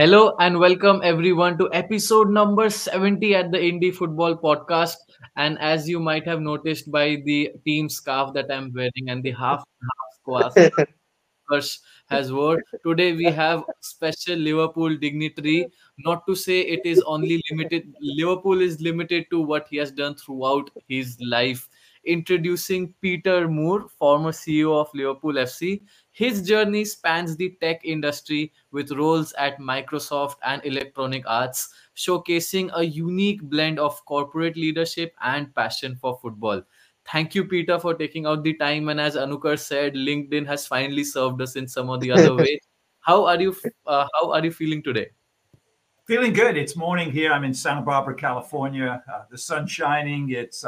Hello and welcome everyone to episode number 70 at the Indie Football Podcast. And as you might have noticed by the team scarf that I'm wearing and the half scarf has worn, today we have special Liverpool dignitary. Not to say it is only limited, Liverpool is limited to what he has done throughout his life. Introducing Peter Moore, former CEO of Liverpool FC. His journey spans the tech industry with roles at Microsoft and Electronic Arts, showcasing a unique blend of corporate leadership and passion for football. Thank you, Peter, for taking out the time. And as Anukar said, LinkedIn has finally served us in some or the other way. How are you feeling today? Feeling good. It's morning here. I'm in Santa Barbara, California. The sun's shining. It's,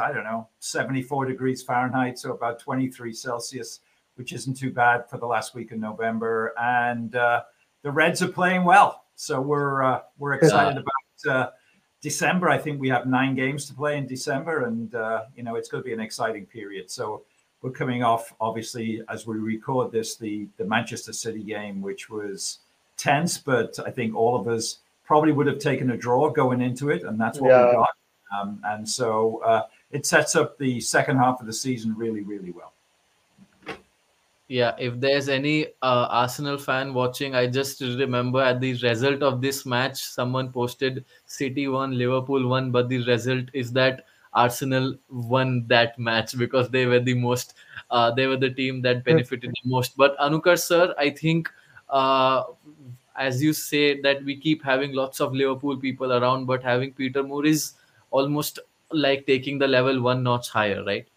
74 degrees Fahrenheit, so about 23 Celsius, which isn't too bad for the last week of November. And the Reds are playing well. So we're excited about December. I think we have 9 games to play in December. And, it's going to be an exciting period. So we're coming off, obviously, as we record this, the Manchester City game, which was tense. But I think all of us probably would have taken a draw going into it, and that's what we got. And so it sets up the second half of the season really, really well. Yeah, if there's any Arsenal fan watching, I just remember at the result of this match, someone posted City won, Liverpool won, but the result is that Arsenal won that match because they were the most, they were the team that benefited the most. But Anukar, sir, I think as you say that we keep having lots of Liverpool people around, but having Peter Moore is almost like taking the level one notch higher, right?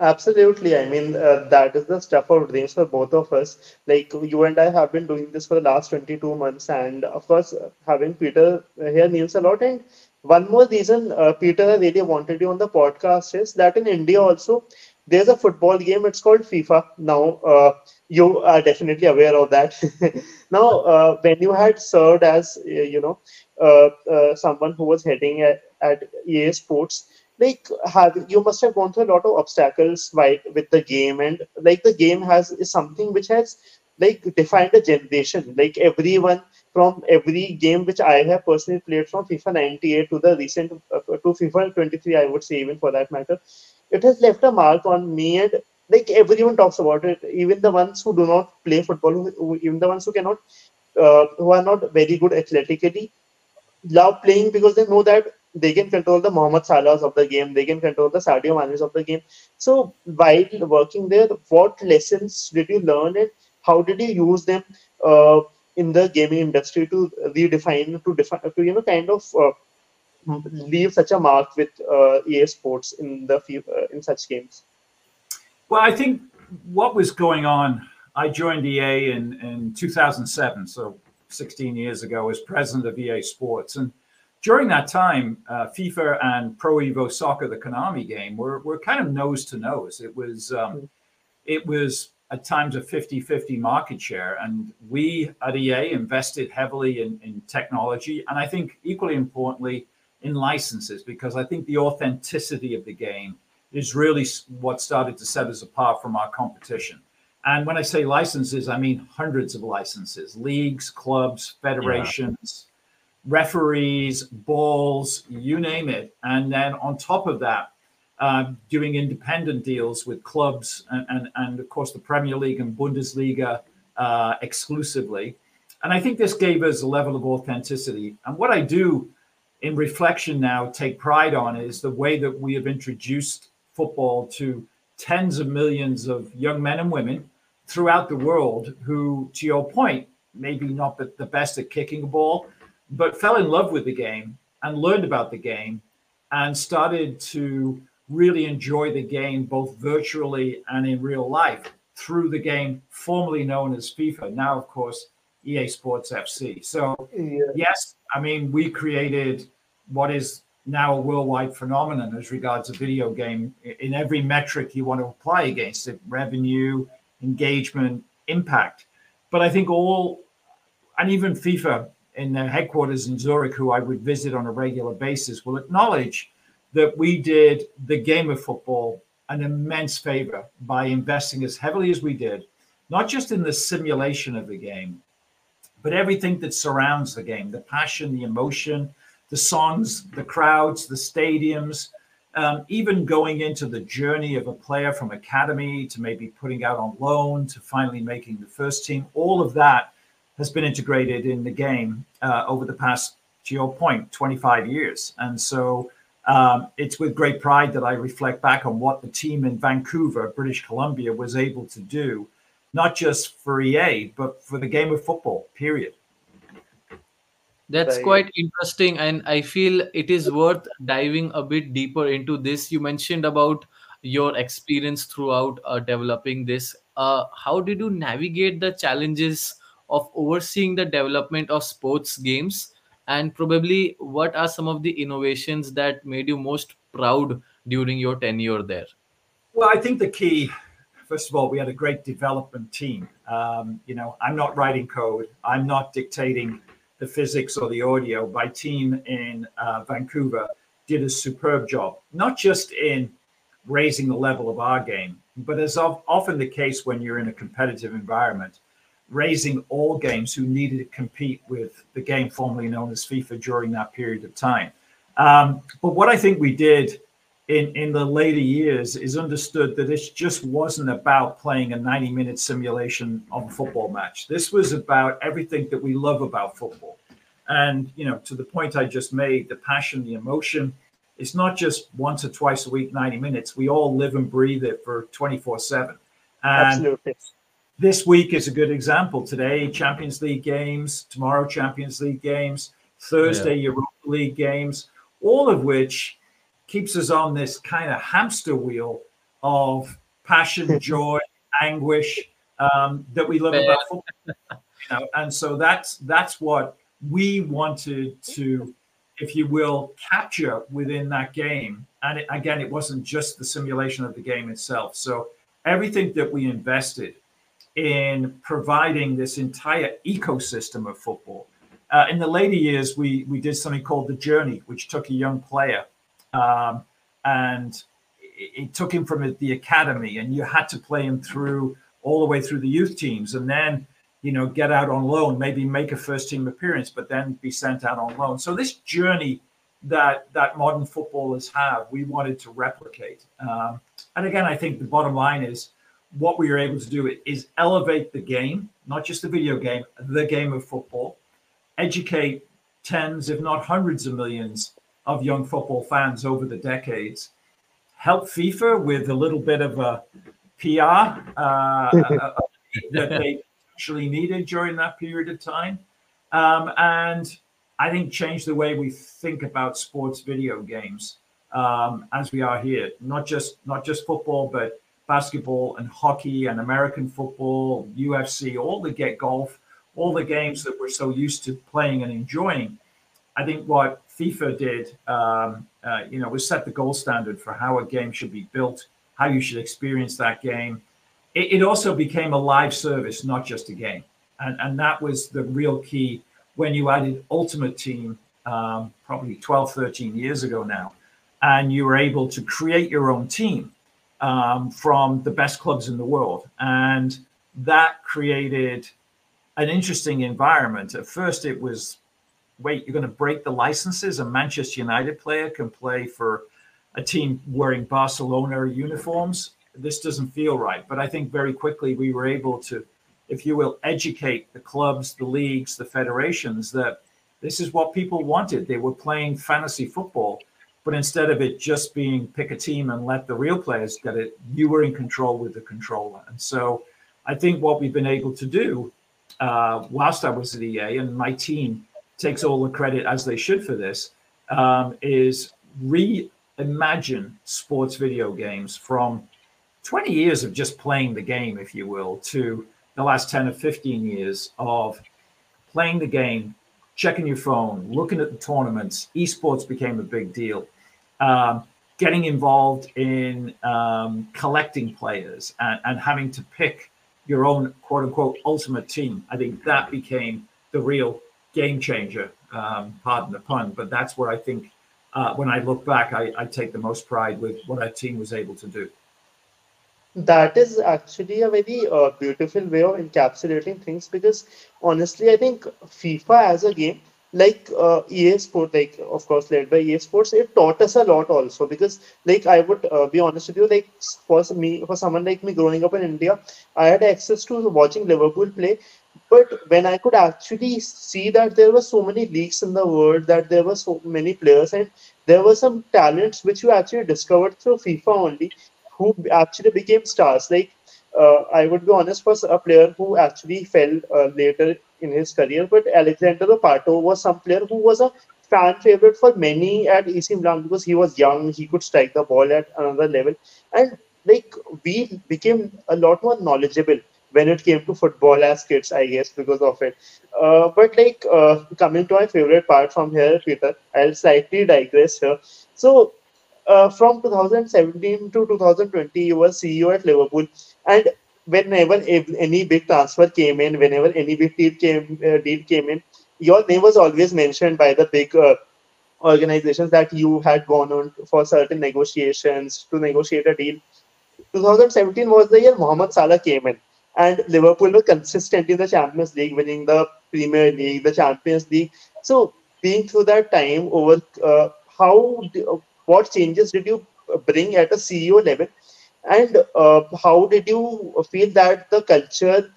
Absolutely. I mean, that is the stuff of dreams for both of us. Like you and I have been doing this for the last 22 months. And of course, having Peter here means a lot. And one more reason Peter really wanted you on the podcast is that in India also, there's a football game. It's called FIFA. Now, you are definitely aware of that. Now, when you had served as, someone who was heading at EA Sports, you must have gone through a lot of obstacles with the game. And the game is something which has defined a generation. Everyone from every game which I have personally played, from FIFA 98 to the recent to FIFA 23, I would say, even for that matter. It has left a mark on me, and everyone talks about it. Even the ones who do not play football, even the ones who cannot, who are not very good athletically, love playing because they know that they can control the Mohamed Salahs of the game. They can control the Sadio Manes of the game. So while working there, what lessons did you learn and how did you use them in the gaming industry to redefine, leave such a mark with EA Sports in the in such games? Well, I think what was going on, I joined EA in 2007, so 16 years ago, as president of EA Sports. And during that time, FIFA and Pro Evo Soccer, the Konami game, were kind of nose to nose. It was at times a 50-50 market share. And we at EA invested heavily in technology. And I think equally importantly, in licenses, because I think the authenticity of the game is really what started to set us apart from our competition. And when I say licenses, I mean hundreds of licenses, leagues, clubs, federations, referees, balls, you name it. And then on top of that, doing independent deals with clubs and, of course, the Premier League and Bundesliga exclusively. And I think this gave us a level of authenticity. And what I do in reflection now take pride on is the way that we have introduced football to tens of millions of young men and women throughout the world who, to your point, maybe not the best at kicking a ball, but fell in love with the game and learned about the game and started to really enjoy the game both virtually and in real life through the game formerly known as FIFA. Now, of course, EA Sports FC. So, yes, I mean, we created what is now a worldwide phenomenon as regards a video game in every metric you want to apply against it, revenue, engagement, impact. But I think and even FIFA in their headquarters in Zurich, who I would visit on a regular basis, will acknowledge that we did the game of football an immense favor by investing as heavily as we did, not just in the simulation of the game, but everything that surrounds the game, the passion, the emotion, the songs, the crowds, the stadiums, even going into the journey of a player from academy to maybe putting out on loan to finally making the first team, all of that has been integrated in the game over the past, to your point, 25 years. And so it's with great pride that I reflect back on what the team in Vancouver, British Columbia, was able to do, not just for EA, but for the game of football, period. That's quite interesting. And I feel it is worth diving a bit deeper into this. You mentioned about your experience throughout developing this. How did you navigate the challenges of overseeing the development of sports games? And probably what are some of the innovations that made you most proud during your tenure there? Well, I think the key, first of all, we had a great development team. You know, I'm not writing code. I'm not dictating the physics or the audio. My team in Vancouver did a superb job, not just in raising the level of our game, but as often the case when you're in a competitive environment, raising all games who needed to compete with the game formerly known as FIFA during that period of time. But what I think we did in the later years is understood that it just wasn't about playing a 90-minute simulation of a football match. This was about everything that we love about football. And, you know, to the point I just made, the passion, the emotion, it's not just once or twice a week, 90 minutes. We all live and breathe it for 24/7. Absolutely. This week is a good example. Today, Champions League games. Tomorrow, Champions League games. Thursday, Europa League games. All of which keeps us on this kind of hamster wheel of passion, joy, anguish that we love about football. You know? And so that's what we wanted to, if you will, capture within that game. And it, again, it wasn't just the simulation of the game itself. So everything that we invested in providing this entire ecosystem of football. In the later years, we did something called The Journey, which took a young player and it took him from the academy, and you had to play him through all the way through the youth teams and then, you know, get out on loan, maybe make a first team appearance, but then be sent out on loan. So this journey that modern footballers have, we wanted to replicate. And again, I think the bottom line is, what we are able to do is elevate the game, not just the video game, the game of football, educate tens, if not hundreds of millions of young football fans over the decades, help FIFA with a little bit of a PR that they actually needed during that period of time. And I think change the way we think about sports video games as we are here, not just football, but basketball and hockey and American football, UFC, all the golf, all the games that we're so used to playing and enjoying. I think what FIFA did, you know, was set the gold standard for how a game should be built, how you should experience that game. It also became a live service, not just a game. And that was the real key when you added Ultimate Team probably 12, 13 years ago now, and you were able to create your own team from the best clubs in the world. And that created an interesting environment. At first it was, wait, you're going to break the licenses? A Manchester United player can play for a team wearing Barcelona uniforms? This doesn't feel right. But I think very quickly we were able to, if you will, educate the clubs, the leagues, the federations that this is what people wanted. They were playing fantasy football. But instead of it just being pick a team and let the real players get it, you were in control with the controller. And so I think what we've been able to do whilst I was at EA, and my team takes all the credit as they should for this, is reimagine sports video games from 20 years of just playing the game, if you will, to the last 10 or 15 years of playing the game, checking your phone, looking at the tournaments. Esports became a big deal. Getting involved in collecting players and having to pick your own quote-unquote ultimate team. I think that became the real game changer, pardon the pun, but that's where I think when I look back, I take the most pride with what our team was able to do. That is actually a very beautiful way of encapsulating things, because honestly, I think FIFA as a game, like EA Sports, like of course led by EA Sports, it taught us a lot also, because like I would be honest with you, like for someone like me growing up in India, I had access to watching Liverpool play. But when I could actually see that there were so many leagues in the world, that there were so many players, and there were some talents which you actually discovered through FIFA only, who actually became stars. Like I would be honest, was a player who actually fell later in his career, but Alexander Pato was some player who was a fan favorite for many at AC Milan, because he was young, he could strike the ball at another level, and like we became a lot more knowledgeable when it came to football as kids, I guess, because of it. But like coming to my favorite part from here, Peter, I'll slightly digress here. So from 2017 to 2020, you were CEO at Liverpool, and whenever any big transfer came in, whenever any big deal came in, your name was always mentioned by the big organizations that you had gone on for certain negotiations to negotiate a deal. 2017 was the year Mohamed Salah came in, and Liverpool were consistently in the Champions League, winning the Premier League, the Champions League. So being through that time over, what changes did you bring at a CEO level? And how did you feel that the culture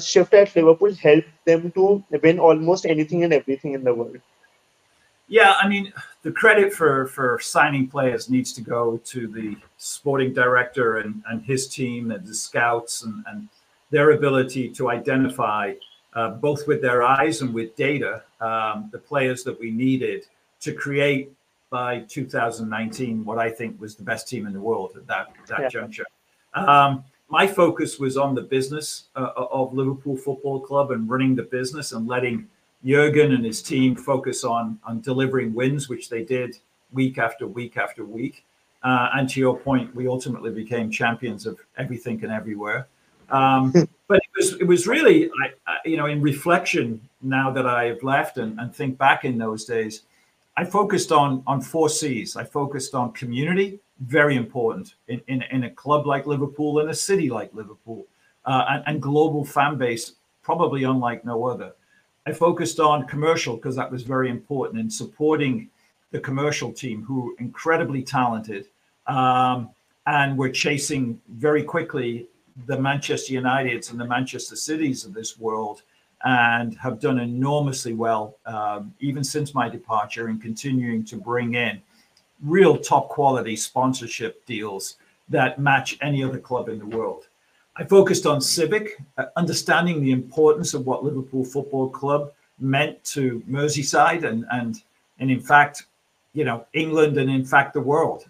shift at Liverpool helped them to win almost anything and everything in the world? Yeah, I mean, the credit for signing players needs to go to the sporting director and his team and the scouts and their ability to identify, both with their eyes and with data, the players that we needed to create by 2019 what I think was the best team in the world at that juncture. My focus was on the business of Liverpool Football Club and running the business and letting Jürgen and his team focus on delivering wins, which they did week after week after week. And to your point, we ultimately became champions of everything and everywhere. But it was really, I in reflection now that I have left and think back in those days, I focused on 4 C's. I focused on community, very important in a club like Liverpool, in a city like Liverpool, and global fan base, probably unlike no other. I focused on commercial because that was very important in supporting the commercial team, who are incredibly talented and were chasing very quickly the Manchester Uniteds and the Manchester Cities of this world, and have done enormously well, even since my departure, in continuing to bring in real top quality sponsorship deals that match any other club in the world. I focused on civic, understanding the importance of what Liverpool Football Club meant to Merseyside and in fact, you know, England and in fact the world.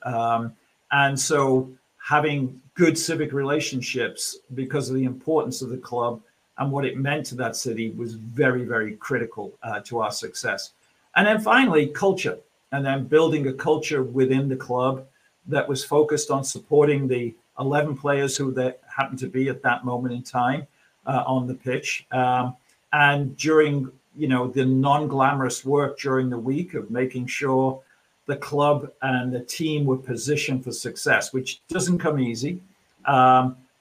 And so having good civic relationships because of the importance of the club and what it meant to that city was very, very critical to our success. And then finally, culture, and then building a culture within the club that was focused on supporting the 11 players who there happened to be at that moment in time on the pitch. And during, you know, the non-glamorous work during the week of making sure the club and the team were positioned for success, which doesn't come easy.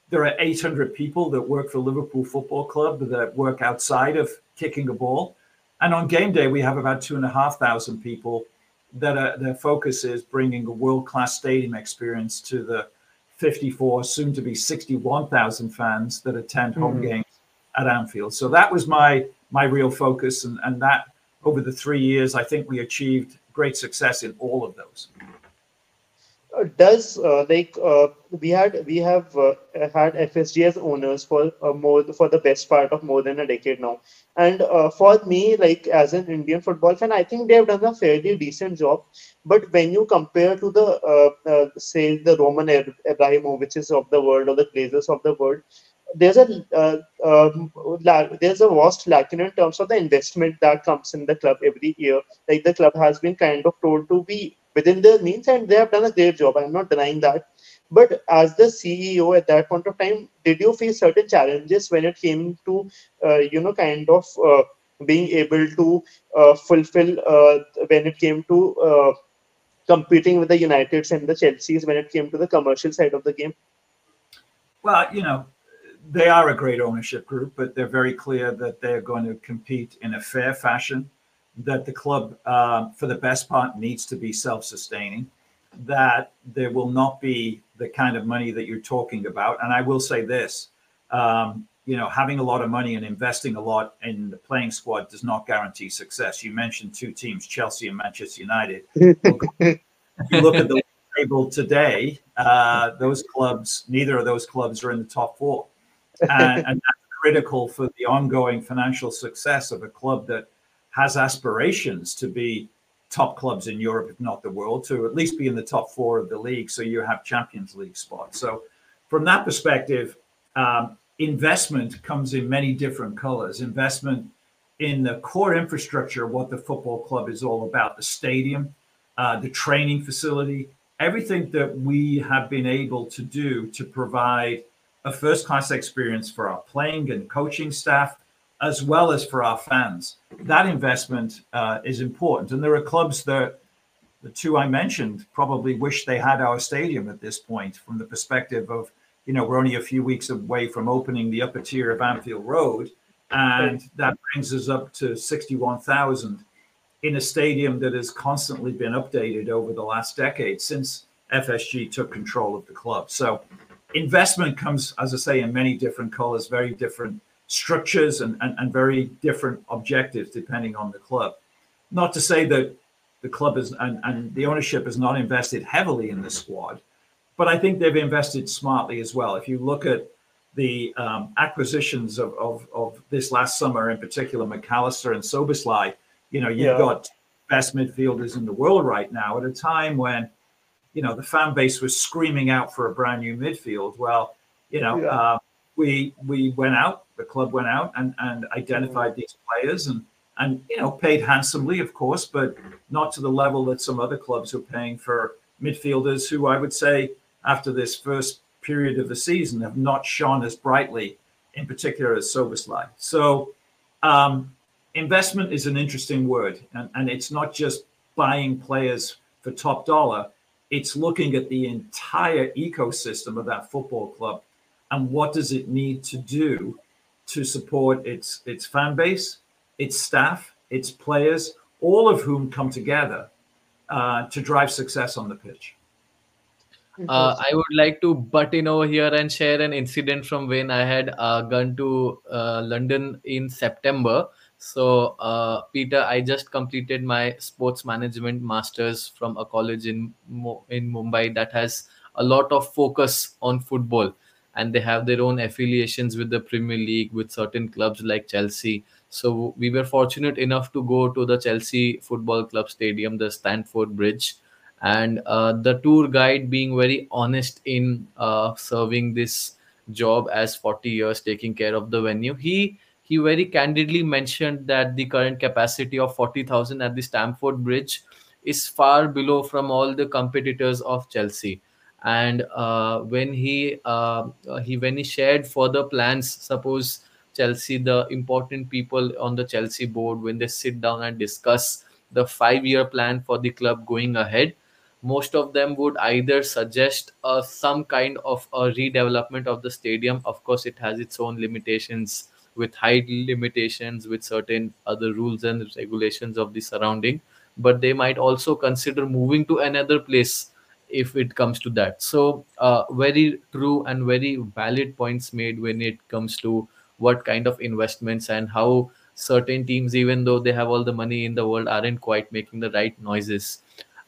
There are 800 people that work for Liverpool Football Club that work outside of kicking a ball. And on game day, we have about 2,500 people that are, their focus is bringing a world-class stadium experience to the 54, soon to be 61,000 fans that attend home games at Anfield. So that was my real focus. And that over the 3 years, I think we achieved great success in all of those. Does we have had FSG as owners for the best part of more than a decade now, and for me, like as an Indian football fan, I think they have done a fairly decent job. But when you compare to the say the Roman Abramoviches of the world or the Glazers of the world, there's a vast lacking in terms of the investment that comes in the club every year. Like the club has been kind of told to be within their means, and they have done a great job. I'm not denying that. But as the CEO at that point of time, did you face certain challenges when it came to, being able to fulfill when it came to competing with the Uniteds and the Chelseas when it came to the commercial side of the game? Well, you know, they are a great ownership group, but they're very clear that they're going to compete in a fair fashion, that the club, for the best part, needs to be self-sustaining, that there will not be the kind of money that you're talking about. And I will say this, you know, having a lot of money and investing a lot in the playing squad does not guarantee success. You mentioned two teams, Chelsea and Manchester United. If you look at the table today, those clubs, neither of those clubs are in the top four. And that's critical for the ongoing financial success of a club that has aspirations to be top clubs in Europe, if not the world, to at least be in the top four of the league. So you have Champions League spots. So from that perspective, investment comes in many different colors. Investment in the core infrastructure, what the football club is all about, the stadium, the training facility, everything that we have been able to do to provide a first-class experience for our playing and coaching staff, as well as for our fans. That investment is important. And there are clubs that, the two I mentioned, probably wish they had our stadium at this point from the perspective of, you know, we're only a few weeks away from opening the upper tier of Anfield Road. And that brings us up to 61,000 in a stadium that has constantly been updated over the last decade since FSG took control of the club. So investment comes, as I say, in many different colors, very different structures and very different objectives depending on the club. Not to say that the club is and the ownership has not invested heavily in the squad, but I think they've invested smartly as well. If you look at the acquisitions of this last summer, in particular, McAllister and Szoboszlai, you know, you've got best midfielders in the world right now at a time when, you know, the fan base was screaming out for a brand new midfield. Well, you know, we went out, the club went out and identified these players and, you know, paid handsomely, of course, but not to the level that some other clubs were paying for midfielders who I would say after this first period of the season have not shone as brightly, in particular as Szoboszlai. So investment is an interesting word. And it's not just buying players for top dollar. It's looking at the entire ecosystem of that football club and what does it need to do to support its fan base, its staff, its players, all of whom come together to drive success on the pitch. I would like to butt in over here and share an incident from when I had gone to London in September. So, Peter, I just completed my sports management master's from a college in Mumbai that has a lot of focus on football. And they have their own affiliations with the Premier League, with certain clubs like Chelsea. So we were fortunate enough to go to the Chelsea Football Club Stadium, the Stamford Bridge. And the tour guide being very honest in serving this job as 40 years taking care of the venue, he very candidly mentioned that the current capacity of 40,000 at the Stamford Bridge is far below from all the competitors of Chelsea. And when he shared further plans, suppose Chelsea, the important people on the Chelsea board, when they sit down and discuss the 5-year plan for the club going ahead, most of them would either suggest some kind of a redevelopment of the stadium. Of course, it has its own limitations with height limitations, with certain other rules and regulations of the surrounding, but they might also consider moving to another place if it comes to that. So very true and very valid points made when it comes to what kind of investments and how certain teams, even though they have all the money in the world, aren't quite making the right noises.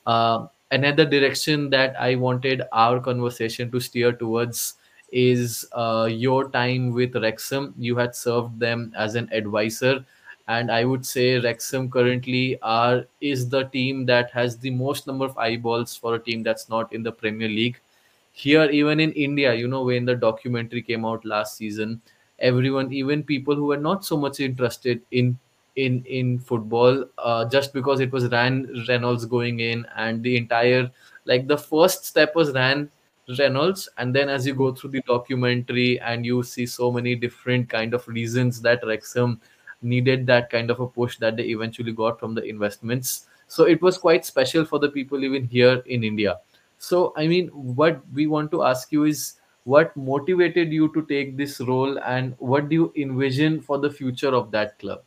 Another direction that I wanted our conversation to steer towards is your time with Wrexham. You had served them as an advisor. And I would say Wrexham currently is the team that has the most number of eyeballs for a team that's not in the Premier League. Here, even in India, you know, when the documentary came out last season, everyone, even people who were not so much interested in football, just because it was Ryan Reynolds going in and the entire, like the first step was Ryan Reynolds. And then as you go through the documentary and you see so many different kind of reasons that Wrexham needed that kind of a push that they eventually got from the investments. So it was quite special for the people even here in India. So, I mean, what we want to ask you is What motivated you to take this role, and what do you envision for the future of that club?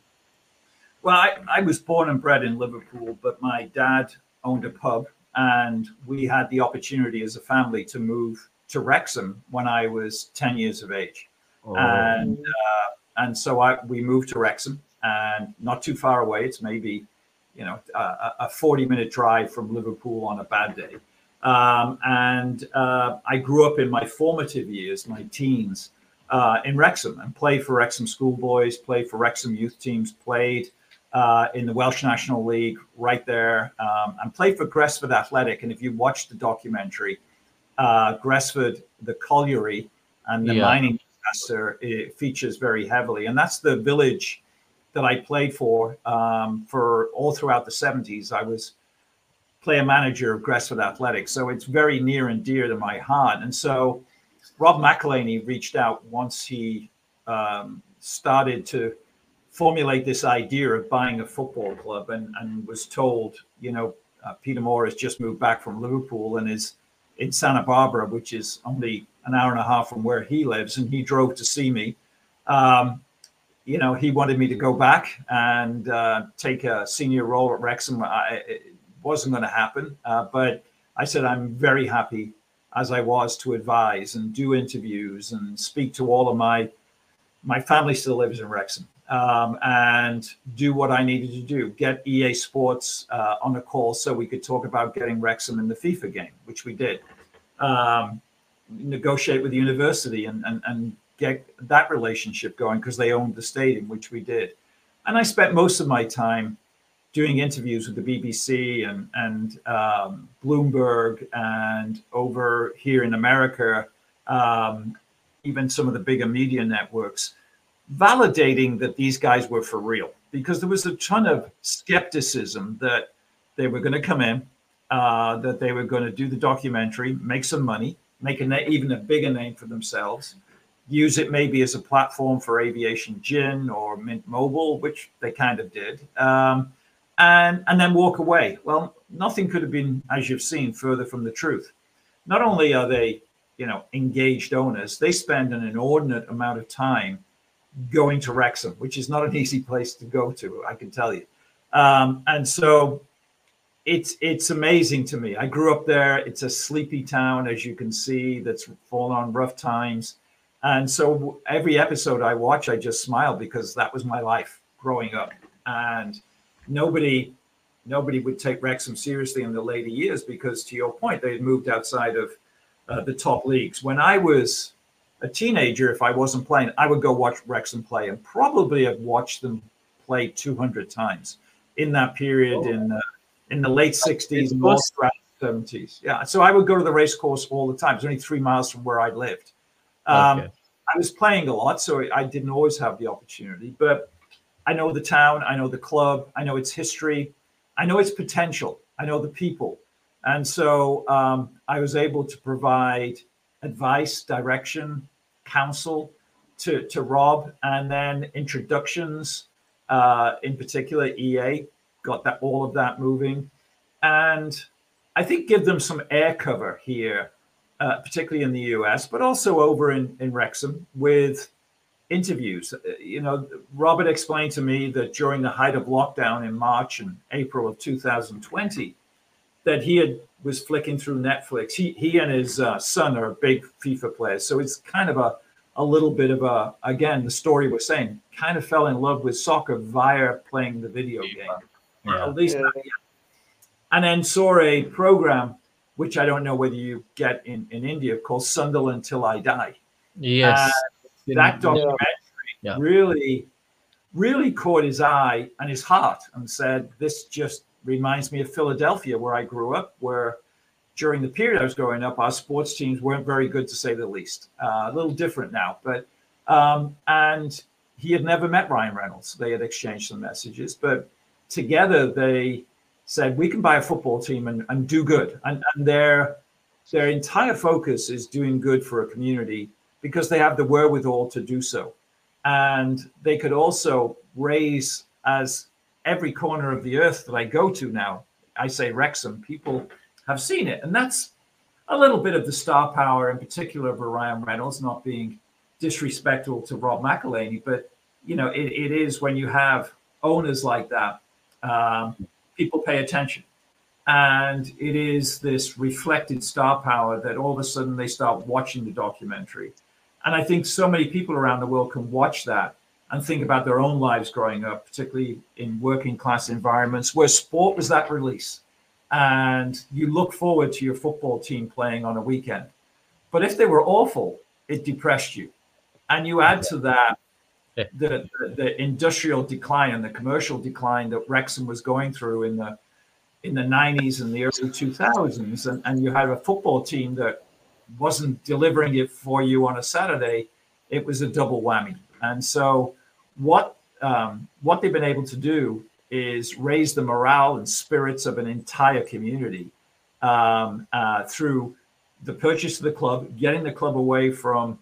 Well, I was born and bred in Liverpool, but my dad owned a pub, and we had the opportunity as a family to move to Wrexham when I was 10 years of age. Oh. And so we moved to Wrexham, and not too far away. It's maybe, you know, a 40-minute drive from Liverpool on a bad day. I grew up in my formative years, my teens, in Wrexham, and played for Wrexham schoolboys, played for Wrexham youth teams, played in the Welsh National League right there, and played for Gresford Athletic. And if you watch the documentary, Gresford, the colliery and the mining disaster, it features very heavily. And that's the village that I played for all throughout the 70s. I was player manager of Gresford Athletic. So it's very near and dear to my heart. And so Rob McElhenney reached out once he started to formulate this idea of buying a football club, and was told, you know, Peter Moore has just moved back from Liverpool and is in Santa Barbara, which is only an hour and a half from where he lives. And he drove to see me. You know, he wanted me to go back and take a senior role at Wrexham. Wasn't going to happen, but I said I'm very happy as I was to advise and do interviews and speak to all of my family still lives in Wrexham, and do what I needed to do, get EA Sports on a call so we could talk about getting Wrexham in the FIFA game, which we did, negotiate with the university and get that relationship going because they owned the stadium, which we did. And I spent most of my time doing interviews with the BBC and Bloomberg, and over here in America, even some of the bigger media networks, validating that these guys were for real, because there was a ton of skepticism that they were going to come in, that they were going to do the documentary, make some money, make even a bigger name for themselves, use it maybe as a platform for Aviation Gin or Mint Mobile, which they kind of did. And then walk away. Well, nothing could have been, as you've seen, further from the truth. Not only are they, you know, engaged owners, they spend an inordinate amount of time going to Wrexham, which is not an easy place to go to, I can tell you. And so it's amazing to me. I grew up there. It's a sleepy town, as you can see, that's fallen on rough times. And so every episode I watch, I just smile because that was my life growing up. And Nobody would take Wrexham seriously in the later years because, to your point, they had moved outside of the top leagues. When I was a teenager, if I wasn't playing, I would go watch Wrexham play, and probably have watched them play 200 times in that period. Oh. In the late 60s and most 70s. Yeah, so I would go to the race course all the time. It's only 3 miles from where I lived. Okay. I was playing a lot, so I didn't always have the opportunity, but I know the town, I know the club, I know its history, I know its potential, I know the people. And so I was able to provide advice, direction, counsel to Rob, and then introductions, in particular EA, got that all of that moving. And I think give them some air cover here, particularly in the US, but also over in Wrexham with interviews. You know, Robert explained to me that during the height of lockdown in March and April of 2020, that he was flicking through Netflix. He and his son are big FIFA players. So it's kind of a little bit of a, again, the story we're saying, kind of fell in love with soccer via playing the video game. Yeah. At least not yet. And then saw a program, which I don't know whether you get in India, called Sunderland Till I Die. Yes. That documentary really caught his eye and his heart, and said, this just reminds me of Philadelphia, where I grew up, where during the period I was growing up, our sports teams weren't very good, to say the least. A little different now. But and he had never met Ryan Reynolds. They had exchanged some messages. But together they said, we can buy a football team and do good. And their entire focus is doing good for a community, because they have the wherewithal to do so. And they could also raise, as every corner of the earth that I go to now, I say Wrexham, people have seen it. And that's a little bit of the star power, in particular of Ryan Reynolds, not being disrespectful to Rob McElhenney, but you know, it is when you have owners like that, people pay attention. And it is this reflected star power that all of a sudden they start watching the documentary. And I think so many people around the world can watch that and think about their own lives growing up, particularly in working class environments where sport was that release. And you look forward to your football team playing on a weekend. But if they were awful, it depressed you. And you add to that the industrial decline and the commercial decline that Wrexham was going through in the 90s and the early 2000s, and you had a football team that wasn't delivering it for you on a Saturday, it was a double whammy. And so what they've been able to do is raise the morale and spirits of an entire community through the purchase of the club, getting the club away from,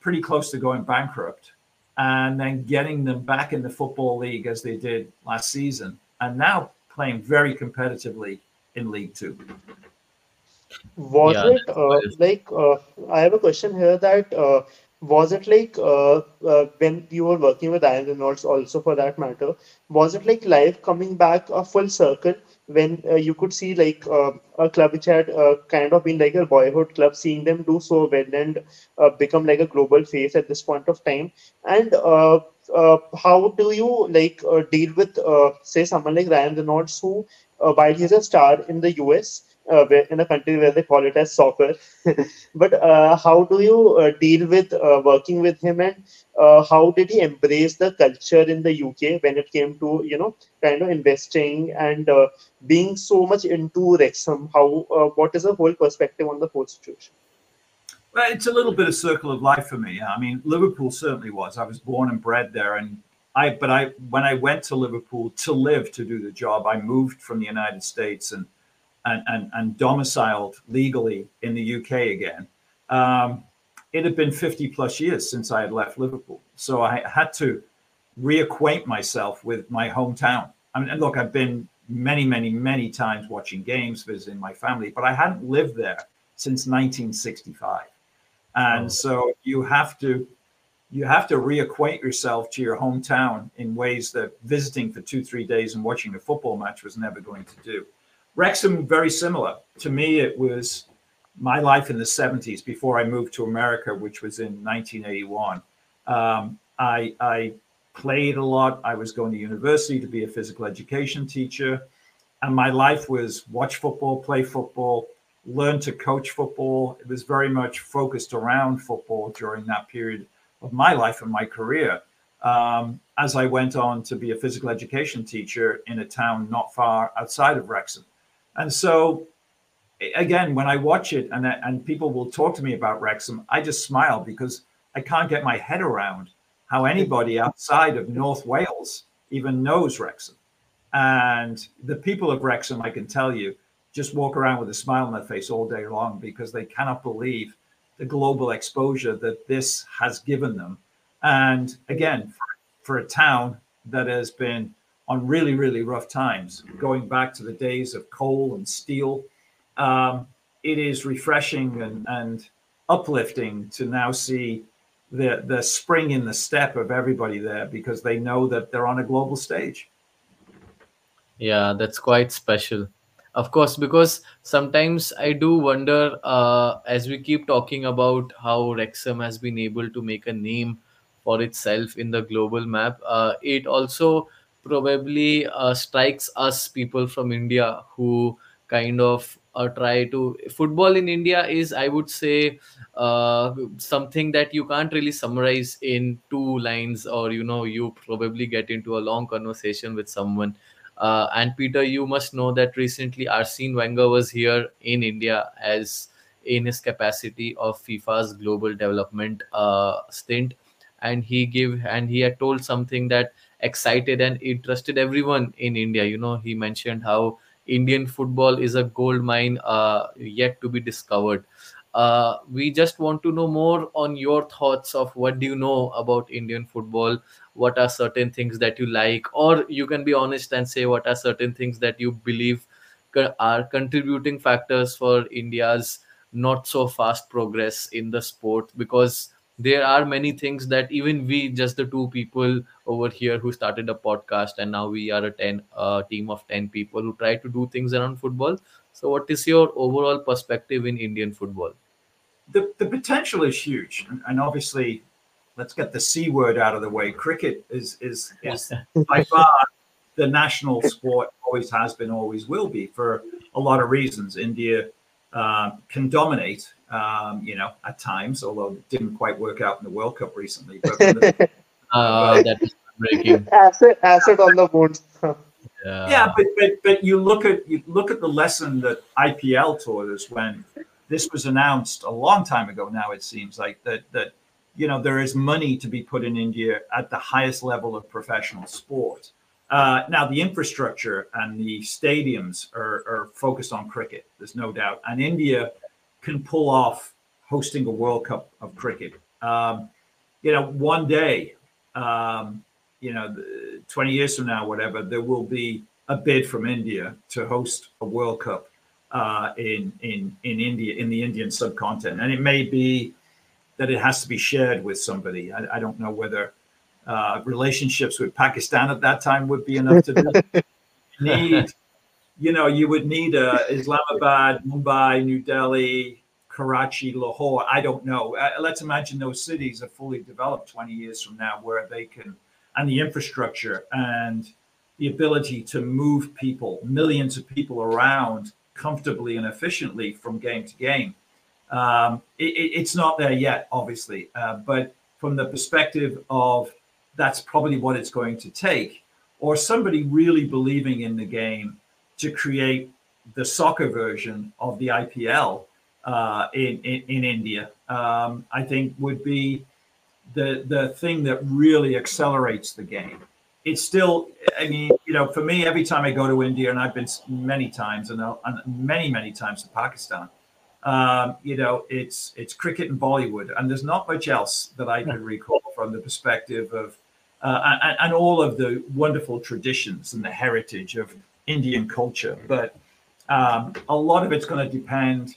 pretty close to going bankrupt, and then getting them back in the Football League as they did last season, and now playing very competitively in League Two. I have a question here that was it like when you were working with Ryan Reynolds also for that matter, was it like life coming back a full circle when you could see like a club which had kind of been like a boyhood club, seeing them do so well and become like a global face at this point of time? And how do you like deal with say someone like Ryan Reynolds who while he's a star in the US, in a country where they call it as soccer, but how do you deal with working with him, and how did he embrace the culture in the UK when it came to kind of investing and being so much into Wrexham? How what is the whole perspective on the whole situation? Well, it's a little bit of circle of life for me. I mean, Liverpool certainly was. I was born and bred there, but when I went to Liverpool to live, to do the job, I moved from the United States and domiciled legally in the UK again. It had been 50 plus years since I had left Liverpool. So I had to reacquaint myself with my hometown. I mean, look, I've been many, many, many times watching games, visiting my family, but I hadn't lived there since 1965. And so you have to reacquaint yourself to your hometown in ways that visiting for 2-3 days and watching a football match was never going to do. Wrexham, very similar. To me, it was my life in the 70s before I moved to America, which was in 1981. I played a lot. I was going to university to be a physical education teacher. And my life was watch football, play football, learn to coach football. It was very much focused around football during that period of my life and my career. As I went on to be a physical education teacher in a town not far outside of Wrexham. And so, again, when I watch it and people will talk to me about Wrexham, I just smile because I can't get my head around how anybody outside of North Wales even knows Wrexham. And the people of Wrexham, I can tell you, just walk around with a smile on their face all day long because they cannot believe the global exposure that this has given them. And again, for a town that has been on really, really rough times, going back to the days of coal and steel, it is refreshing and uplifting to now see the spring in the step of everybody there because they know that they're on a global stage. Yeah, that's quite special. Of course, because sometimes I do wonder, as we keep talking about how Wrexham has been able to make a name for itself in the global map, it also probably strikes us people from India who kind of try to... Football in India is, I would say, something that you can't really summarize in two lines, or you probably get into a long conversation with someone. And Peter, you must know that recently Arsene Wenger was here in India as in his capacity of FIFA's global development stint. And he had told something that excited and interested everyone in India. He mentioned how Indian football is a gold mine yet to be discovered. We just want to know more on your thoughts of what do you know about Indian football? What are certain things that you like? Or you can be honest and say what are certain things that you believe are contributing factors for India's not so fast progress in the sport, because there are many things that even we, just the two people over here who started a podcast, and now we are a team of 10 people who try to do things around football. So what is your overall perspective in Indian football? The potential is huge. And obviously, let's get the C word out of the way. Cricket is by far the national sport, always has been, always will be, for a lot of reasons. India can dominate, at times, although it didn't quite work out in the World Cup recently. That is breaking. Asset on the board. Yeah, but you look at the lesson that IPL taught us when this was announced a long time ago. Now it seems like that there is money to be put in India at the highest level of professional sport. Now the infrastructure and the stadiums are focused on cricket. There's no doubt, and India can pull off hosting a World Cup of cricket. One day, 20 years from now, whatever, there will be a bid from India to host a World Cup in India, in the Indian subcontinent, and it may be that it has to be shared with somebody. I don't know whether. Relationships with Pakistan at that time would be enough to do. You would need Islamabad, Mumbai, New Delhi, Karachi, Lahore. I don't know. Let's imagine those cities are fully developed 20 years from now, where they can, and the infrastructure and the ability to move people, millions of people around comfortably and efficiently from game to game. It's not there yet, obviously, but from the perspective of, that's probably what it's going to take, or somebody really believing in the game to create the soccer version of the IPL in India, I think would be the thing that really accelerates the game. It's still, for me, every time I go to India, and I've been many times, and many, many times to Pakistan, it's cricket and Bollywood, and there's not much else that I can recall from the perspective of and all of the wonderful traditions and the heritage of Indian culture. But a lot of it's going to depend,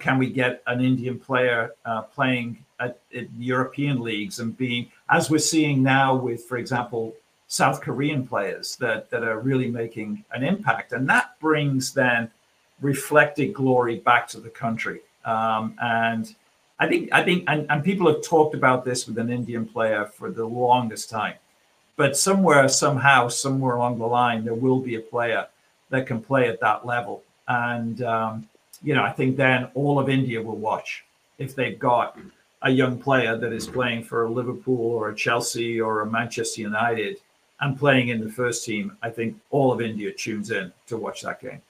can we get an Indian player playing at European leagues and being, as we're seeing now with, for example, South Korean players that are really making an impact. And that brings then reflected glory back to the country. And I think and people have talked about this with an Indian player for the longest time, but somewhere along the line, there will be a player that can play at that level. And, I think then all of India will watch if they've got a young player that is playing for a Liverpool or a Chelsea or a Manchester United and playing in the first team. I think all of India tunes in to watch that game.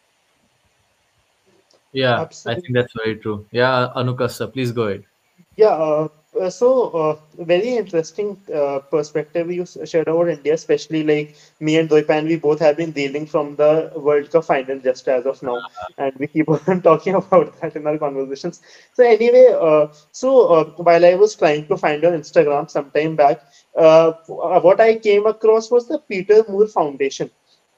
Yeah, absolutely. I think that's very true. Yeah, Anukasa, please go ahead. Yeah, very interesting perspective you shared over India, especially like me and Doipan, we both have been reeling from the World Cup final just as of now. And we keep on talking about that in our conversations. So anyway, while I was trying to find your Instagram some time back, what I came across was the Peter Moore Foundation.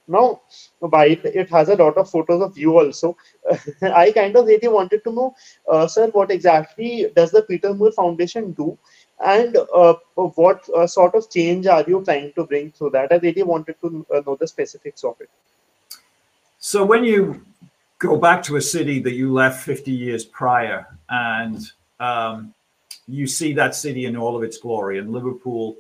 Now, while it has a lot of photos of you also, I kind of really wanted to know, sir, what exactly does the Peter Moore Foundation do, and what sort of change are you trying to bring through that? I really wanted to know the specifics of it. So when you go back to a city that you left 50 years prior, and you see that city in all of its glory, and Liverpool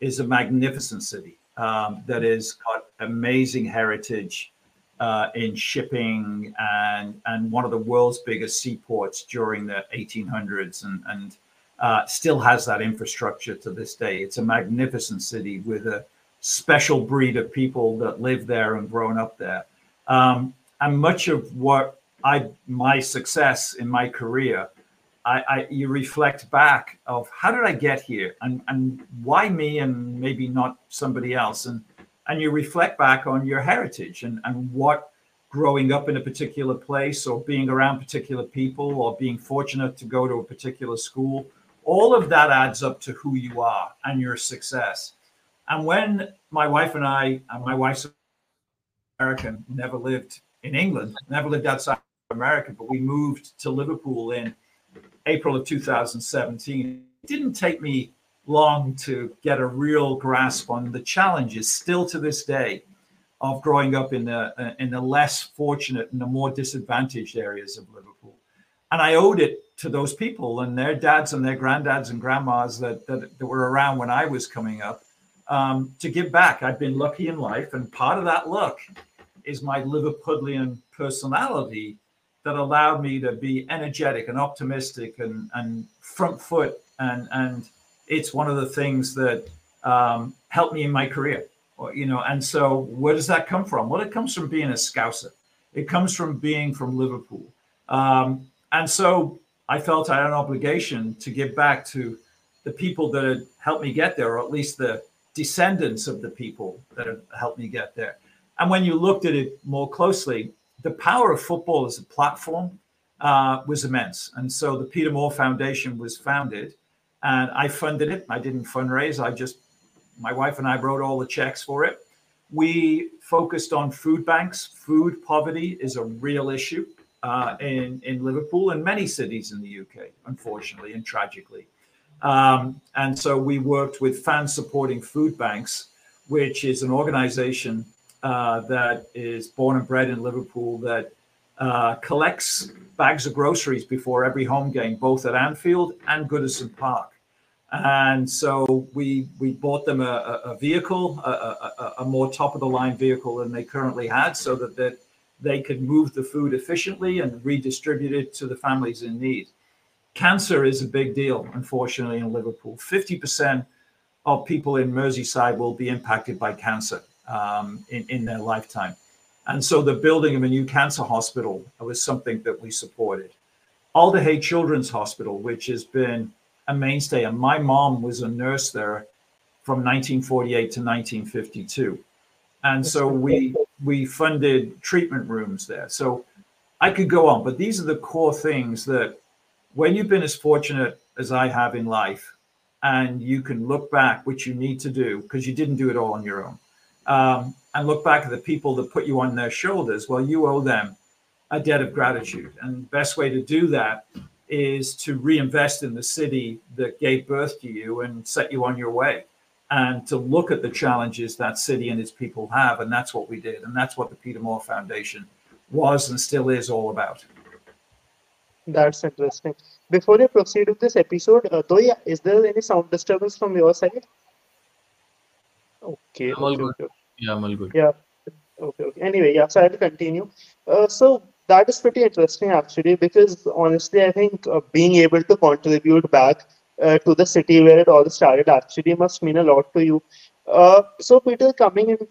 is a magnificent city. That has got amazing heritage in shipping and one of the world's biggest seaports during the 1800s and still has that infrastructure to this day. It's a magnificent city with a special breed of people that live there and grown up there. And much of what my success in my career, you reflect back of, how did I get here and why me and maybe not somebody else? And you reflect back on your heritage and what growing up in a particular place or being around particular people or being fortunate to go to a particular school, all of that adds up to who you are and your success. And when my wife and I, and my wife's American, never lived in England. I never lived outside of America, but we moved to Liverpool in April of 2017. It didn't take me long to get a real grasp on the challenges still to this day of growing up in the less fortunate and the more disadvantaged areas of Liverpool. And I owed it to those people and their dads and their granddads and grandmas that were around when I was coming up to give back. I've been lucky in life, and part of that luck is my Liverpudlian personality that allowed me to be energetic and optimistic and front foot. And it's one of the things that helped me in my career. You know, and so where does that come from? Well, it comes from being a Scouser. It comes from being from Liverpool. And so I felt I had an obligation to give back to the people that had helped me get there, or at least the descendants of the people that had helped me get there. And when you looked at it more closely, the power of football as a platform was immense. And so the Peter Moore Foundation was founded, and I funded it. I didn't fundraise. My wife and I wrote all the checks for it. We focused on food banks. Food poverty is a real issue in Liverpool and many cities in the UK, unfortunately and tragically. And so we worked with Fans Supporting Food Banks, which is an organization that is born and bred in Liverpool that collects bags of groceries before every home game, both at Anfield and Goodison Park. And so we bought them a vehicle, a more top-of-the-line vehicle than they currently had, so that they could move the food efficiently and redistribute it to the families in need. Cancer is a big deal, unfortunately, in Liverpool. 50% of people in Merseyside will be impacted by cancer in their lifetime. And so the building of a new cancer hospital was something that we supported. Alderhay Children's Hospital, which has been a mainstay, and my mom was a nurse there from 1948 to 1952, and so we funded treatment rooms there. So I could go on, but these are the core things that, when you've been as fortunate as I have in life, and you can look back, which you need to do because you didn't do it all on your own, and look back at the people that put you on their shoulders. Well, you owe them a debt of gratitude, and the best way to do that is to reinvest in the city that gave birth to you and set you on your way, and to look at the challenges that city and its people have. And that's what we did. And that's what the Peter Moore Foundation was and still is all about. That's interesting. Before you proceed with this episode, Toya, is there any sound disturbance from your side? Okay. I'm all good. Yeah, I'm all good. Yeah. Okay. Anyway, yeah, so I'll continue. That is pretty interesting, actually, because honestly, I think being able to contribute back to the city where it all started actually must mean a lot to you. So, Peter, coming into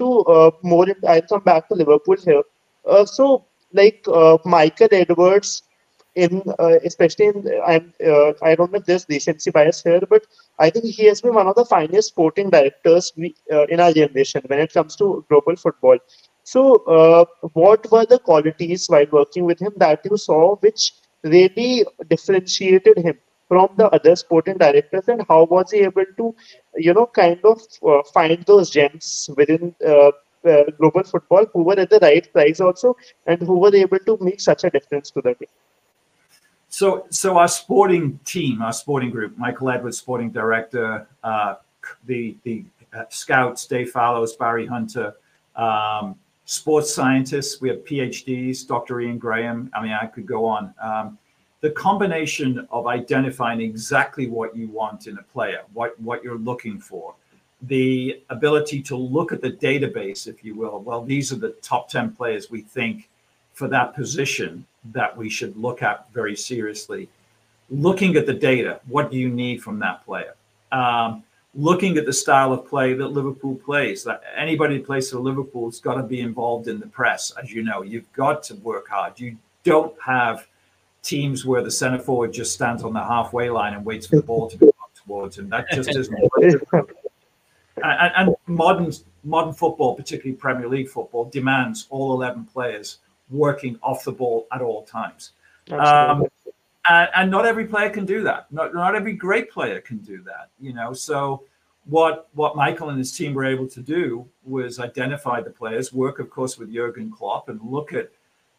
more, I'll come back to Liverpool here. Michael Edwards, I don't know if there's decency bias here, but I think he has been one of the finest sporting directors in our generation when it comes to global football. So, what were the qualities while working with him that you saw which really differentiated him from the other sporting directors, and how was he able to, find those gems within global football who were at the right price also, and who were able to make such a difference to the team? So our sporting team, our sporting group, Michael Edwards, sporting director, the scouts, Dave Fallows, Barry Hunter, sports scientists, we have PhDs, Dr. Ian Graham. I mean, I could go on. The combination of identifying exactly what you want in a player, what you're looking for, the ability to look at the database, if you will. Well, these are the top 10 players we think for that position that we should look at very seriously. Looking at the data, what do you need from that player? Looking at the style of play that Liverpool plays, that anybody who plays for Liverpool has got to be involved in the press. As you know, you've got to work hard. You don't have teams where the center forward just stands on the halfway line and waits for the ball to go up towards him. That just isn't. And modern football, particularly Premier League football, demands all 11 players working off the ball at all times. And not every player can do that. Not every great player can do that, you know. So what Michael and his team were able to do was identify the players, work, of course, with Jürgen Klopp, and look at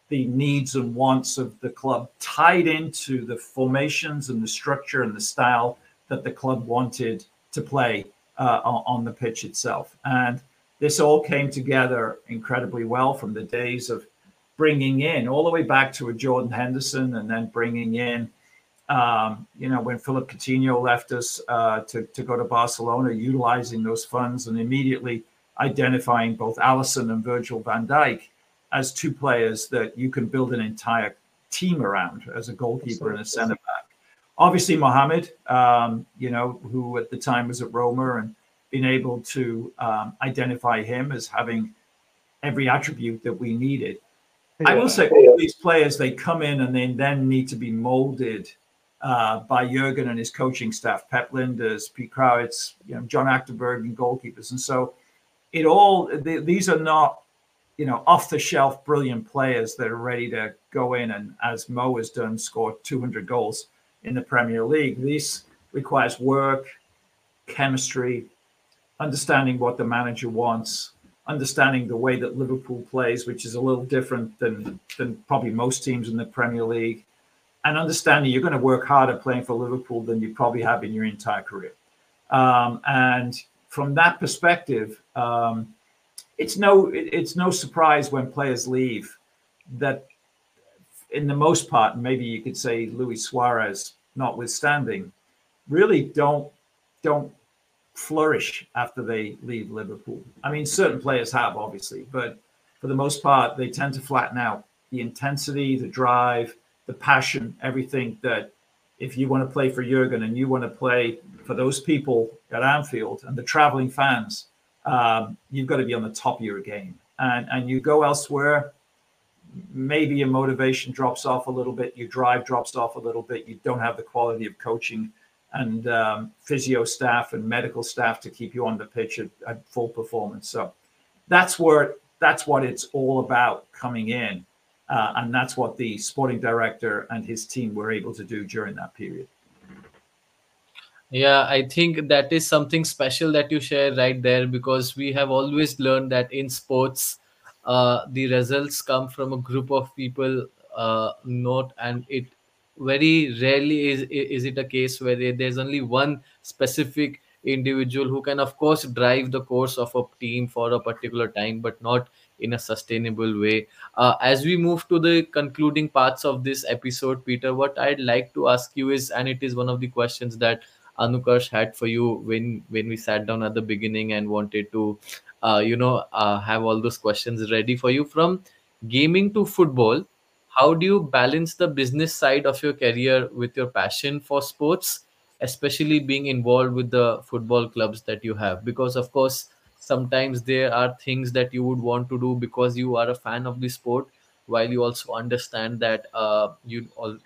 the needs and wants of the club, tied into the formations and the structure and the style that the club wanted to play on the pitch itself. And this all came together incredibly well from the days of bringing in, all the way back to a Jordan Henderson, and then bringing in, when Philip Coutinho left us to go to Barcelona, utilizing those funds and immediately identifying both Alisson and Virgil van Dijk as two players that you can build an entire team around as a goalkeeper and a centre back. Obviously, Mohamed, who at the time was at Roma, and being able to identify him as having every attribute that we needed. Yeah. I will say all these players, they come in and they then need to be molded by Jürgen and his coaching staff, Pep Linders, Pete Crouch, John Achterberg, and goalkeepers. And so these are not, off-the-shelf brilliant players that are ready to go in and, as Mo has done, score 200 goals in the Premier League. This requires work, chemistry, understanding what the manager wants, understanding the way that Liverpool plays, which is a little different than probably most teams in the Premier League, and understanding you're going to work harder playing for Liverpool than you probably have in your entire career. And from that perspective, it's no surprise when players leave that, in the most part, maybe you could say Luis Suarez notwithstanding, really don't flourish after they leave Liverpool. I mean, certain players have, obviously, but for the most part, they tend to flatten out. The intensity, the drive, the passion, everything that if you want to play for Jürgen and you want to play for those people at Anfield and the traveling fans, you've got to be on the top of your game. And you go elsewhere, maybe your motivation drops off a little bit, your drive drops off a little bit, you don't have the quality of coaching and physio staff and medical staff to keep you on the pitch at full performance. So that's what it's all about coming in. And that's what the sporting director and his team were able to do during that period. Yeah, I think that is something special that you share right there, because we have always learned that in sports, the results come from a group of people, and it very rarely is it a case where there's only one specific individual who can, of course, drive the course of a team for a particular time, but not in a sustainable way. As we move to the concluding parts of this episode, Peter, what I'd like to ask you is, and it is one of the questions that Anukarsh had for you when we sat down at the beginning and wanted to, have all those questions ready for you. From gaming to football, how do you balance the business side of your career with your passion for sports, especially being involved with the football clubs that you have? Because, of course, sometimes there are things that you would want to do because you are a fan of the sport, while you also understand that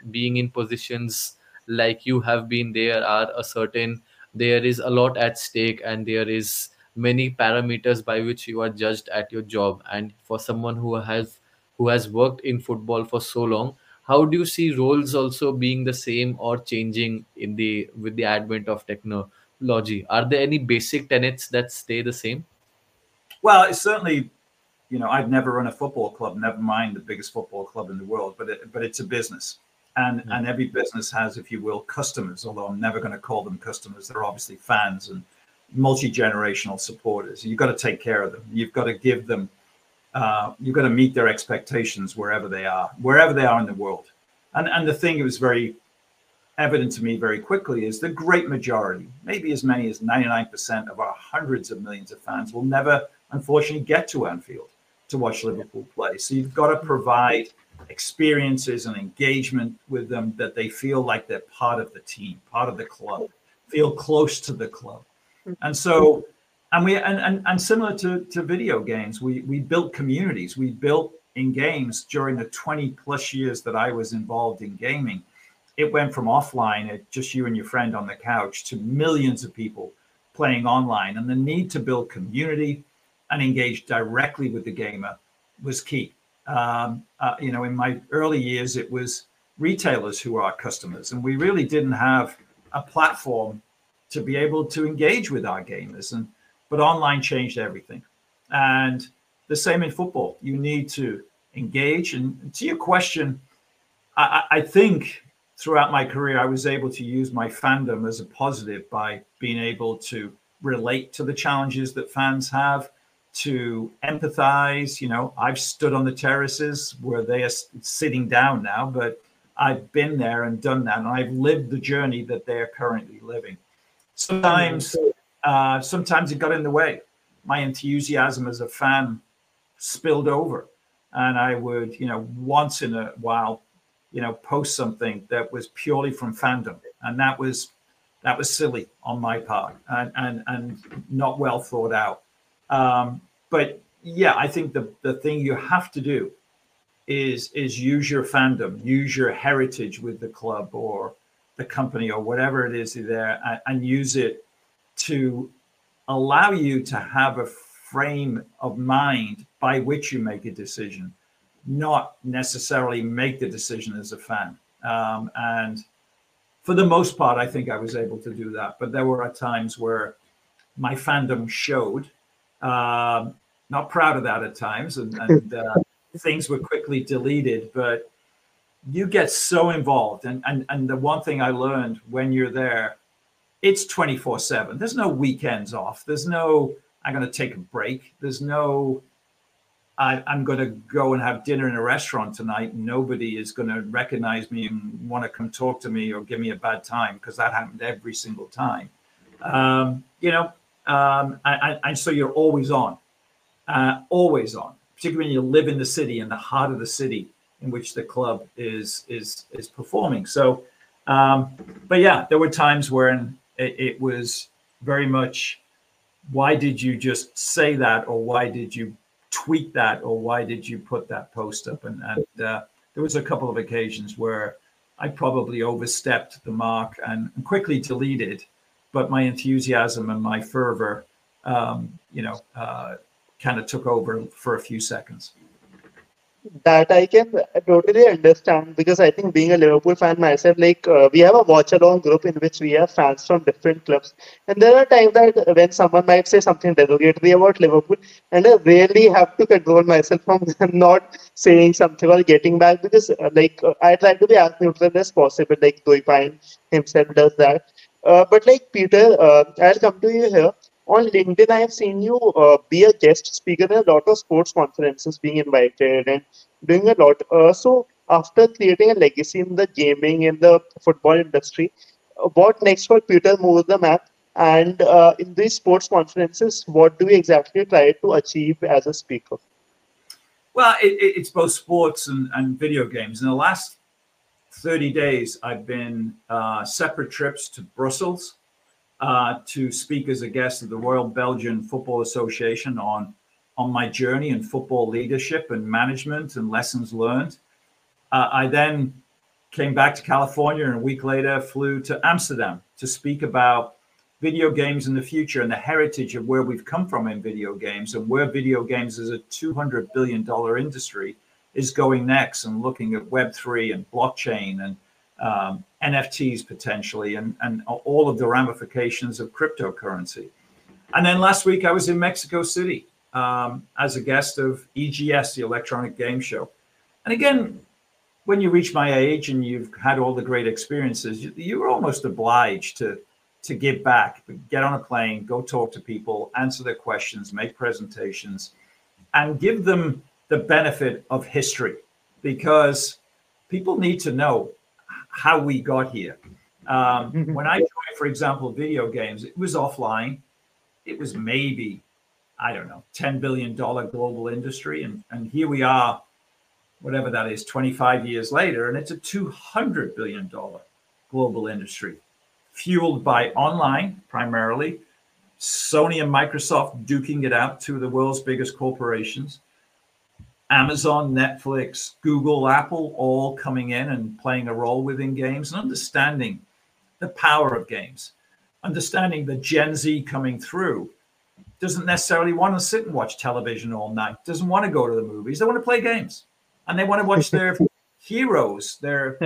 being in positions like you have been, there is a lot at stake, and there is many parameters by which you are judged at your job. And for someone who has worked in football for so long, how do you see roles also being the same or changing with the advent of technology? Are there any basic tenets that stay the same? Well, it's certainly, I've never run a football club, never mind the biggest football club in the world, but it's a business. And every business has, if you will, customers, although I'm never going to call them customers. They're obviously fans and multi-generational supporters. You've got to take care of them. You've got to give them you've got to meet their expectations wherever they are in the world. And the thing that was very evident to me very quickly is the great majority, maybe as many as 99% of our hundreds of millions of fans will never, unfortunately, get to Anfield to watch Liverpool play. So you've got to provide experiences and engagement with them that they feel like they're part of the team, part of the club, feel close to the club. And so... And similar to video games, we built communities. We built in games during the 20 plus years that I was involved in gaming. It went from offline, just you and your friend on the couch, to millions of people playing online. And the need to build community and engage directly with the gamer was key. In my early years, it was retailers who were our customers, and we really didn't have a platform to be able to engage with our gamers. But online changed everything. And the same in football. You need to engage. And to your question, I think throughout my career, I was able to use my fandom as a positive by being able to relate to the challenges that fans have, to empathize. You know, I've stood on the terraces where they are sitting down now, but I've been there and done that, and I've lived the journey that they are currently living. Sometimes it got in the way. My enthusiasm as a fan spilled over, and I would, you know, once in a while, you know, post something that was purely from fandom, and that was silly on my part and not well thought out. But yeah, I think the thing you have to do is use your fandom, use your heritage with the club or the company or whatever it is there, and use it to allow you to have a frame of mind by which you make a decision, not necessarily make the decision as a fan. And for the most part, I think I was able to do that. But there were times where my fandom showed. Not proud of that at times, and things were quickly deleted. But you get so involved, and the one thing I learned when you're there, it's 24/7. There's no weekends off. There's no I'm going to take a break. There's no I'm going to go and have dinner in a restaurant tonight. Nobody is going to recognize me and want to come talk to me or give me a bad time, because that happened every single time. And so you're always on, particularly when you live in the city, in the heart of the city in which the club is performing. So, but yeah, there were times when it was very much, why did you just say that? Or why did you tweet that? Or why did you put that post up? And there was a couple of occasions where I probably overstepped the mark and quickly deleted. But my enthusiasm and my fervor, kind of took over for a few seconds. That I can totally understand, because I think being a Liverpool fan myself, we have a watch-along group in which we have fans from different clubs. And there are times that when someone might say something derogatory about Liverpool, and I really have to control myself from not saying something or getting back, because I try to be as neutral as possible, like Doipine himself does that. But Peter, I'll come to you here. On LinkedIn, I have seen you be a guest speaker in a lot of sports conferences, being invited and doing a lot. So after creating a legacy in the gaming, in the football industry, what next for Peter Moore, the man? And in these sports conferences, what do we exactly try to achieve as a speaker? Well, it's both sports and video games. In the last 30 days, I've been separate trips to Brussels to speak as a guest at the Royal Belgian Football Association on my journey in football leadership and management and lessons learned. I then came back to California, and a week later flew to Amsterdam to speak about video games in the future and the heritage of where we've come from in video games and where video games as a $200 billion industry is going next, and looking at Web3 and blockchain and NFTs potentially, and all of the ramifications of cryptocurrency. And then last week I was in Mexico City as a guest of EGS, the Electronic Game Show. And again, when you reach my age and you've had all the great experiences, you're almost obliged to give back, get on a plane, go talk to people, answer their questions, make presentations, and give them the benefit of history, because people need to know how we got here. When I joined, for example, video games, it was offline. It was maybe, I don't know, $10 billion global industry. And here we are, whatever that is, 25 years later, and it's a $200 billion global industry, fueled by online primarily, Sony and Microsoft duking it out, two of the world's biggest corporations, Amazon, Netflix, Google, Apple, all coming in and playing a role within games, and understanding the power of games, understanding the Gen Z coming through doesn't necessarily want to sit and watch television all night, doesn't want to go to the movies. They want to play games, and they want to watch their heroes, their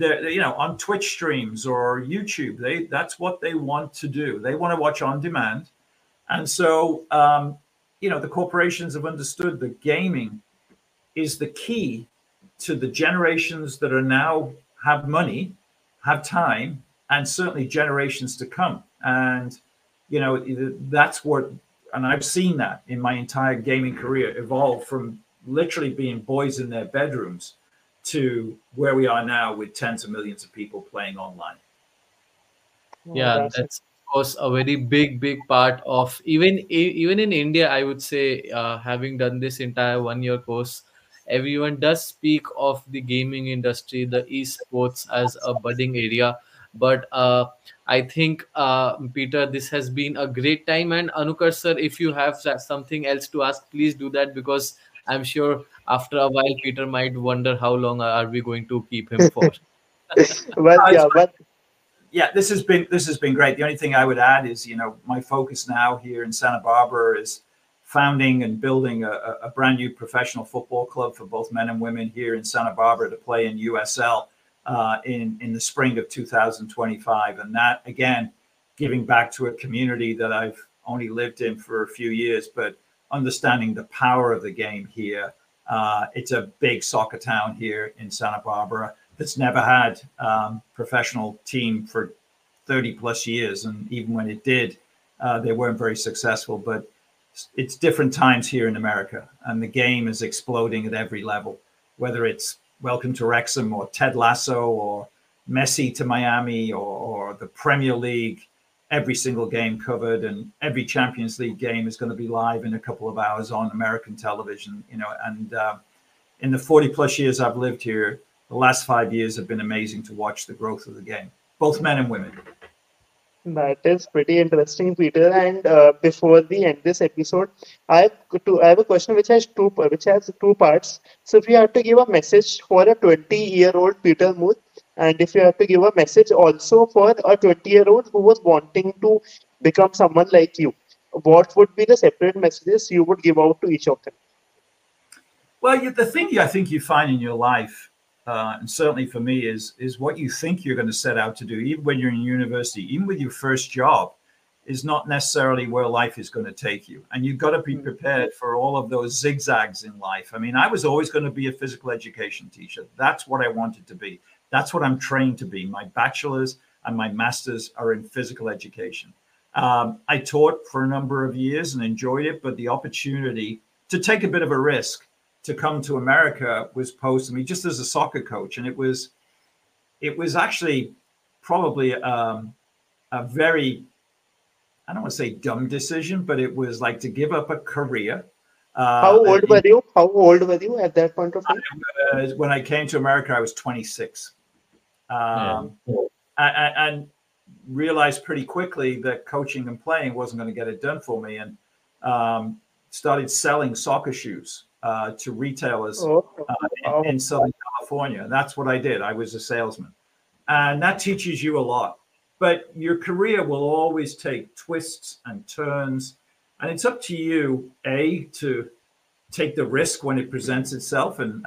on Twitch streams or YouTube. That's what they want to do. They want to watch on demand. And so, the corporations have understood that gaming is the key to the generations that are now have money, have time, and certainly generations to come. And, you know, that's what, and I've seen that in my entire gaming career evolve from literally being boys in their bedrooms to where we are now with tens of millions of people playing online. Yeah, that's of course a very big part of even in India, I would say, having done this entire one-year course, everyone does speak of the gaming industry, the esports as a budding area. But I think, Peter, this has been a great time. And Anukar sir, if you have something else to ask, please do that, because I'm sure after a while, Peter might wonder how long are we going to keep him for. Yeah, this has been great. The only thing I would add is, you know, my focus now here in Santa Barbara is founding and building a brand new professional football club for both men and women here in Santa Barbara to play in USL in the spring of 2025. And that, again, giving back to a community that I've only lived in for a few years, but understanding the power of the game here. It's a big soccer town here in Santa Barbara that's never had professional team for 30 plus years. And even when it did, they weren't very successful, but it's different times here in America. And the game is exploding at every level, whether it's Welcome to Wrexham or Ted Lasso or Messi to Miami or the Premier League. Every single game covered, and every Champions League game is going to be live in a couple of hours on American television, you know. And in the 40 plus years I've lived here, the last 5 years have been amazing to watch the growth of the game, both men and women. That is pretty interesting, Peter. And before we end this episode, I have a question which has two parts. So, if you have to give a message for a 20-year-old Peter Moore, and if you have to give a message also for a 20-year-old who was wanting to become someone like you, what would be the separate messages you would give out to each of them? Well, the thing I think you find in your life, and certainly for me, is what you think you're going to set out to do, even when you're in university, even with your first job, is not necessarily where life is going to take you. And you've got to be prepared for all of those zigzags in life. I mean, I was always going to be a physical education teacher. That's what I wanted to be. That's what I'm trained to be. My bachelor's and my master's are in physical education. I taught for a number of years and enjoyed it, but the opportunity to take a bit of a risk to come to America was posed to me just as a soccer coach. And it was actually probably a very, I don't want to say dumb decision, but it was like to give up a career. How old were you at that point of time? When I came to America, I was 26. And realized pretty quickly that coaching and playing wasn't going to get it done for me, and started selling soccer shoes to retailers in Southern California. And that's what I did. I was a salesman. And that teaches you a lot. But your career will always take twists and turns. And it's up to you, A, to take the risk when it presents itself and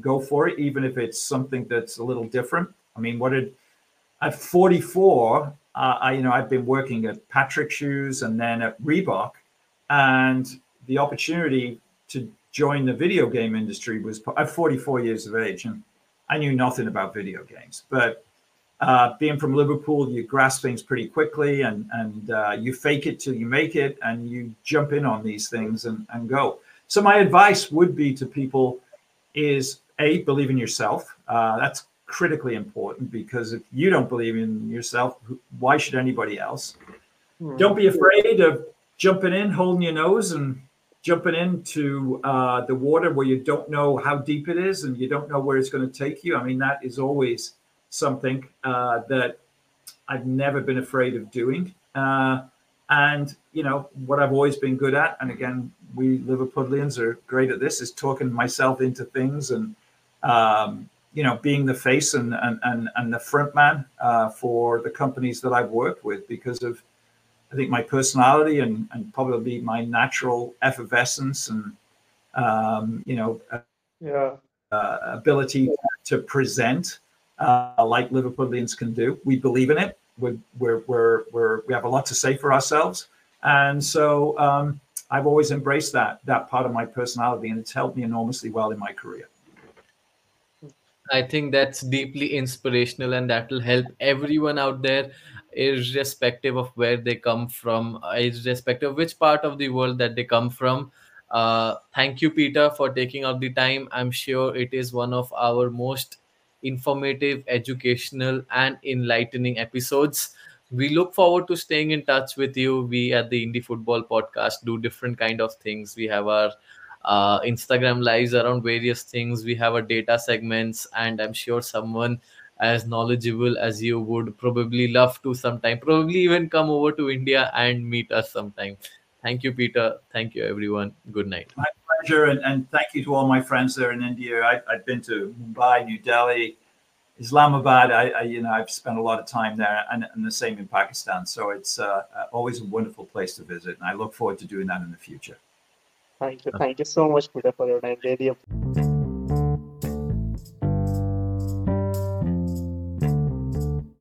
go for it, even if it's something that's a little different. I mean, at 44, I've been working at Patrick Shoes and then at Reebok, and the opportunity to join the video game industry was at 44 years of age, and I knew nothing about video games. But being from Liverpool, you grasp things pretty quickly, and you fake it till you make it, and you jump in on these things and go. So my advice would be to people is, A, believe in yourself. That's critically important, because if you don't believe in yourself, why should anybody else? Don't be afraid of jumping in, holding your nose and jumping into the water where you don't know how deep it is and you don't know where it's going to take you. I mean, that is always something that I've never been afraid of doing. And, you know, what I've always been good at, and again, we Liverpudlians are great at this, is talking myself into things and, being the face and the front man for the companies that I've worked with, because of, I think, my personality and probably my natural effervescence and, ability to present like Liverpudlians can do. We believe in it. We have a lot to say for ourselves. And so I've always embraced that part of my personality, and it's helped me enormously well in my career. I think that's deeply inspirational, and that will help everyone out there, irrespective of where they come from, irrespective of which part of the world that they come from. Thank you, Peter, for taking out the time. I'm sure it is one of our most informative, educational, and enlightening episodes. We look forward to staying in touch with you. We at the Indie Football Podcast do different kind of things. We have our Instagram lives around various things. We have our data segments, and I'm sure someone as knowledgeable as you would probably love to sometime, probably even come over to India and meet us sometime. Thank you, Peter. Thank you, everyone. Good night. My pleasure, and thank you to all my friends there in India. I've been to Mumbai, New Delhi, Islamabad. I've spent a lot of time there, and the same in Pakistan. So it's always a wonderful place to visit, and I look forward to doing that in the future. Thank you so much, Peter, for your time.